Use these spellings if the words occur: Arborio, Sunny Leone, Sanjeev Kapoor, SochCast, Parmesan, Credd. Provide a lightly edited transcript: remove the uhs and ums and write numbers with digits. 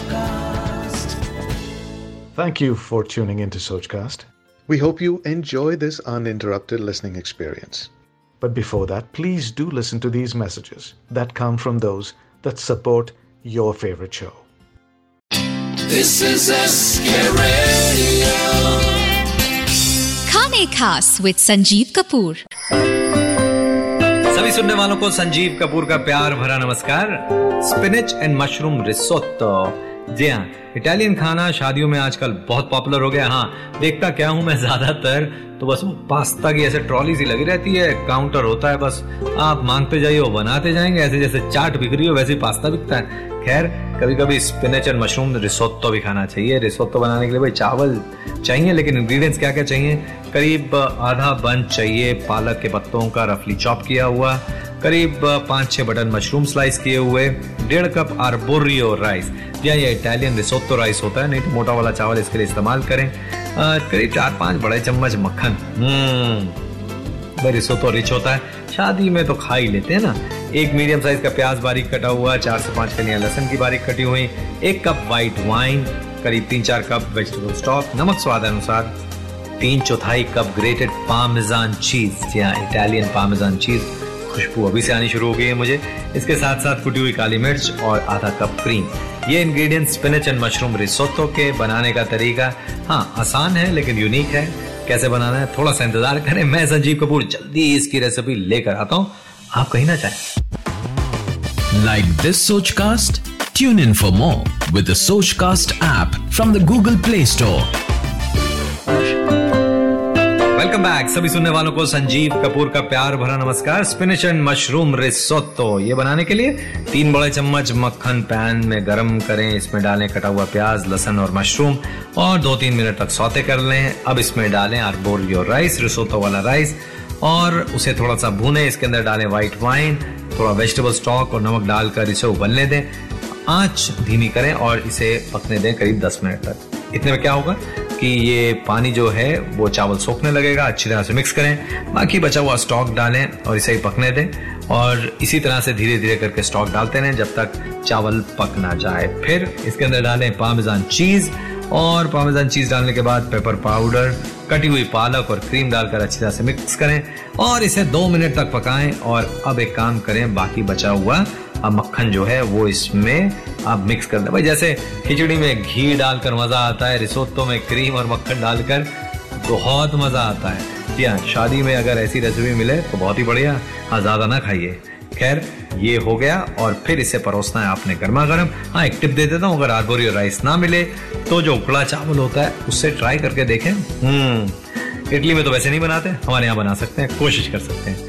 SochCast. Thank you for tuning into SochCast. We hope you enjoy this uninterrupted listening experience. But before that, please do listen to these messages that come from those that support your favorite show. This is SK Radio. Khane Khas with Sanjeev Kapoor. सभी सुनने वालों को संजीव कपूर का प्यार भरा नमस्कार। Spinach and mushroom risotto, जी हाँ, इटालियन खाना शादियों में आजकल बहुत पॉपुलर हो गया। हाँ, देखता क्या हूँ मैं ज्यादातर, तो बस वो पास्ता की ऐसे ट्रॉली सी लगी रहती है, काउंटर होता है, बस आप मांगते जाइए वो बनाते जाएंगे। ऐसे जैसे चाट बिक रही हो वैसे ही पास्ता बिकता है। खैर, कभी कभी स्पिनच एंड मशरूम रिसोट्टो भी खाना चाहिए। रिसोट्टो बनाने के लिए भाई चावल चाहिए, लेकिन इंग्रेडिएंट्स क्या क्या चाहिए? करीब आधा बंच चाहिए पालक के पत्तों का रफली चॉप किया हुआ, करीब 5-6 बटन मशरूम स्लाइस किए हुए, 1.5 कप आर्बोरियो राइस, या ये इटालियन रिसोट्टो राइस होता है, नहीं तो मोटा वाला चावल इसके लिए इस्तेमाल करें, करीब 4-5 बड़े चम्मच मक्खन। रिसोट्टो रिच होता है, शादी में तो खा ही लेते हैं ना। 1 मीडियम साइज का प्याज बारीक कटा हुआ, 4 से 5 कलियां लहसुन की बारीक कटी हुई, 1 कप वाइट वाइन, करीब 3-4 कप वेजिटेबल स्टॉक, नमक स्वाद अनुसार, 3/4 कप ग्रेटेड पार्मेजान चीज, या इटालियन पार्मेजान चीज, खुशबू अभी से आनी शुरू हो गई है मुझे, इसके साथ साथ कुटी हुई काली मिर्च और आधा कप क्रीम। ये ingredients spinach and mushroom risotto के बनाने का तरीका, हाँ, आसान है लेकिन यूनिक है। कैसे बनाना है थोड़ा सा इंतजार करें, मैं संजीव कपूर जल्दी इसकी रेसिपी लेकर आता हूँ, आप कहीं ना जाएं। Like this Sochcast, tune in for more with the Sochcast app from the Google Play Store. Welcome back सभी सुनने वालों को संजीव कपूर का प्यार भरा नमस्कार। स्पिनच एंड मशरूम रिसोट्टो, ये बनाने के लिए 3 बड़े चम्मच मक्खन पैन में गरम करें, इसमें डालें कटा हुआ प्याज, लहसुन और मशरूम, और 2-3 मिनट तक सौते कर लें। अब इसमें डालें आर्बोरियो राइस, रिसोट्टो वाला राइस, और उसे थोड़ा सा भूनें। इसके अंदर डालें व्हाइट वाइन, थोड़ा वेजिटेबल स्टॉक और नमक डालकर इसे उबलने दें। आँच धीमी करें और इसे पकने दें करीब 10 मिनट तक। इतने में क्या होगा कि ये पानी जो है वो चावल सोखने लगेगा। अच्छी तरह से मिक्स करें, बाकी बचा हुआ स्टॉक डालें और इसे ही पकने दें, और इसी तरह से धीरे धीरे करके स्टॉक डालते रहें जब तक चावल पक ना जाए। फिर इसके अंदर डालें पार्मेजान चीज़, और पार्मेजान चीज़ डालने के बाद पेपर पाउडर, कटी हुई पालक और क्रीम डालकर अच्छी तरह से मिक्स करें और इसे 2 मिनट तक पकाएं। और अब एक काम करें, बाकी बचा हुआ अब मक्खन जो है वो इसमें आप मिक्स कर दें। भाई जैसे खिचड़ी में घी डालकर मज़ा आता है, रिसोट्टो में क्रीम और मक्खन डालकर बहुत मज़ा आता है। जी हाँ, शादी में अगर ऐसी रेसिपी मिले तो बहुत ही बढ़िया। हाँ, ज़्यादा ना खाइए। खैर, ये हो गया, और फिर इसे परोसना है आपने गर्मा गर्म। हाँ, एक टिप दे देता हूँ, अगर आर्बोरियो राइस ना मिले तो जो उबला चावल होता है उससे ट्राई करके देखें। इटली में तो वैसे नहीं बनाते, हमारे यहाँ बना सकते हैं, कोशिश कर सकते हैं।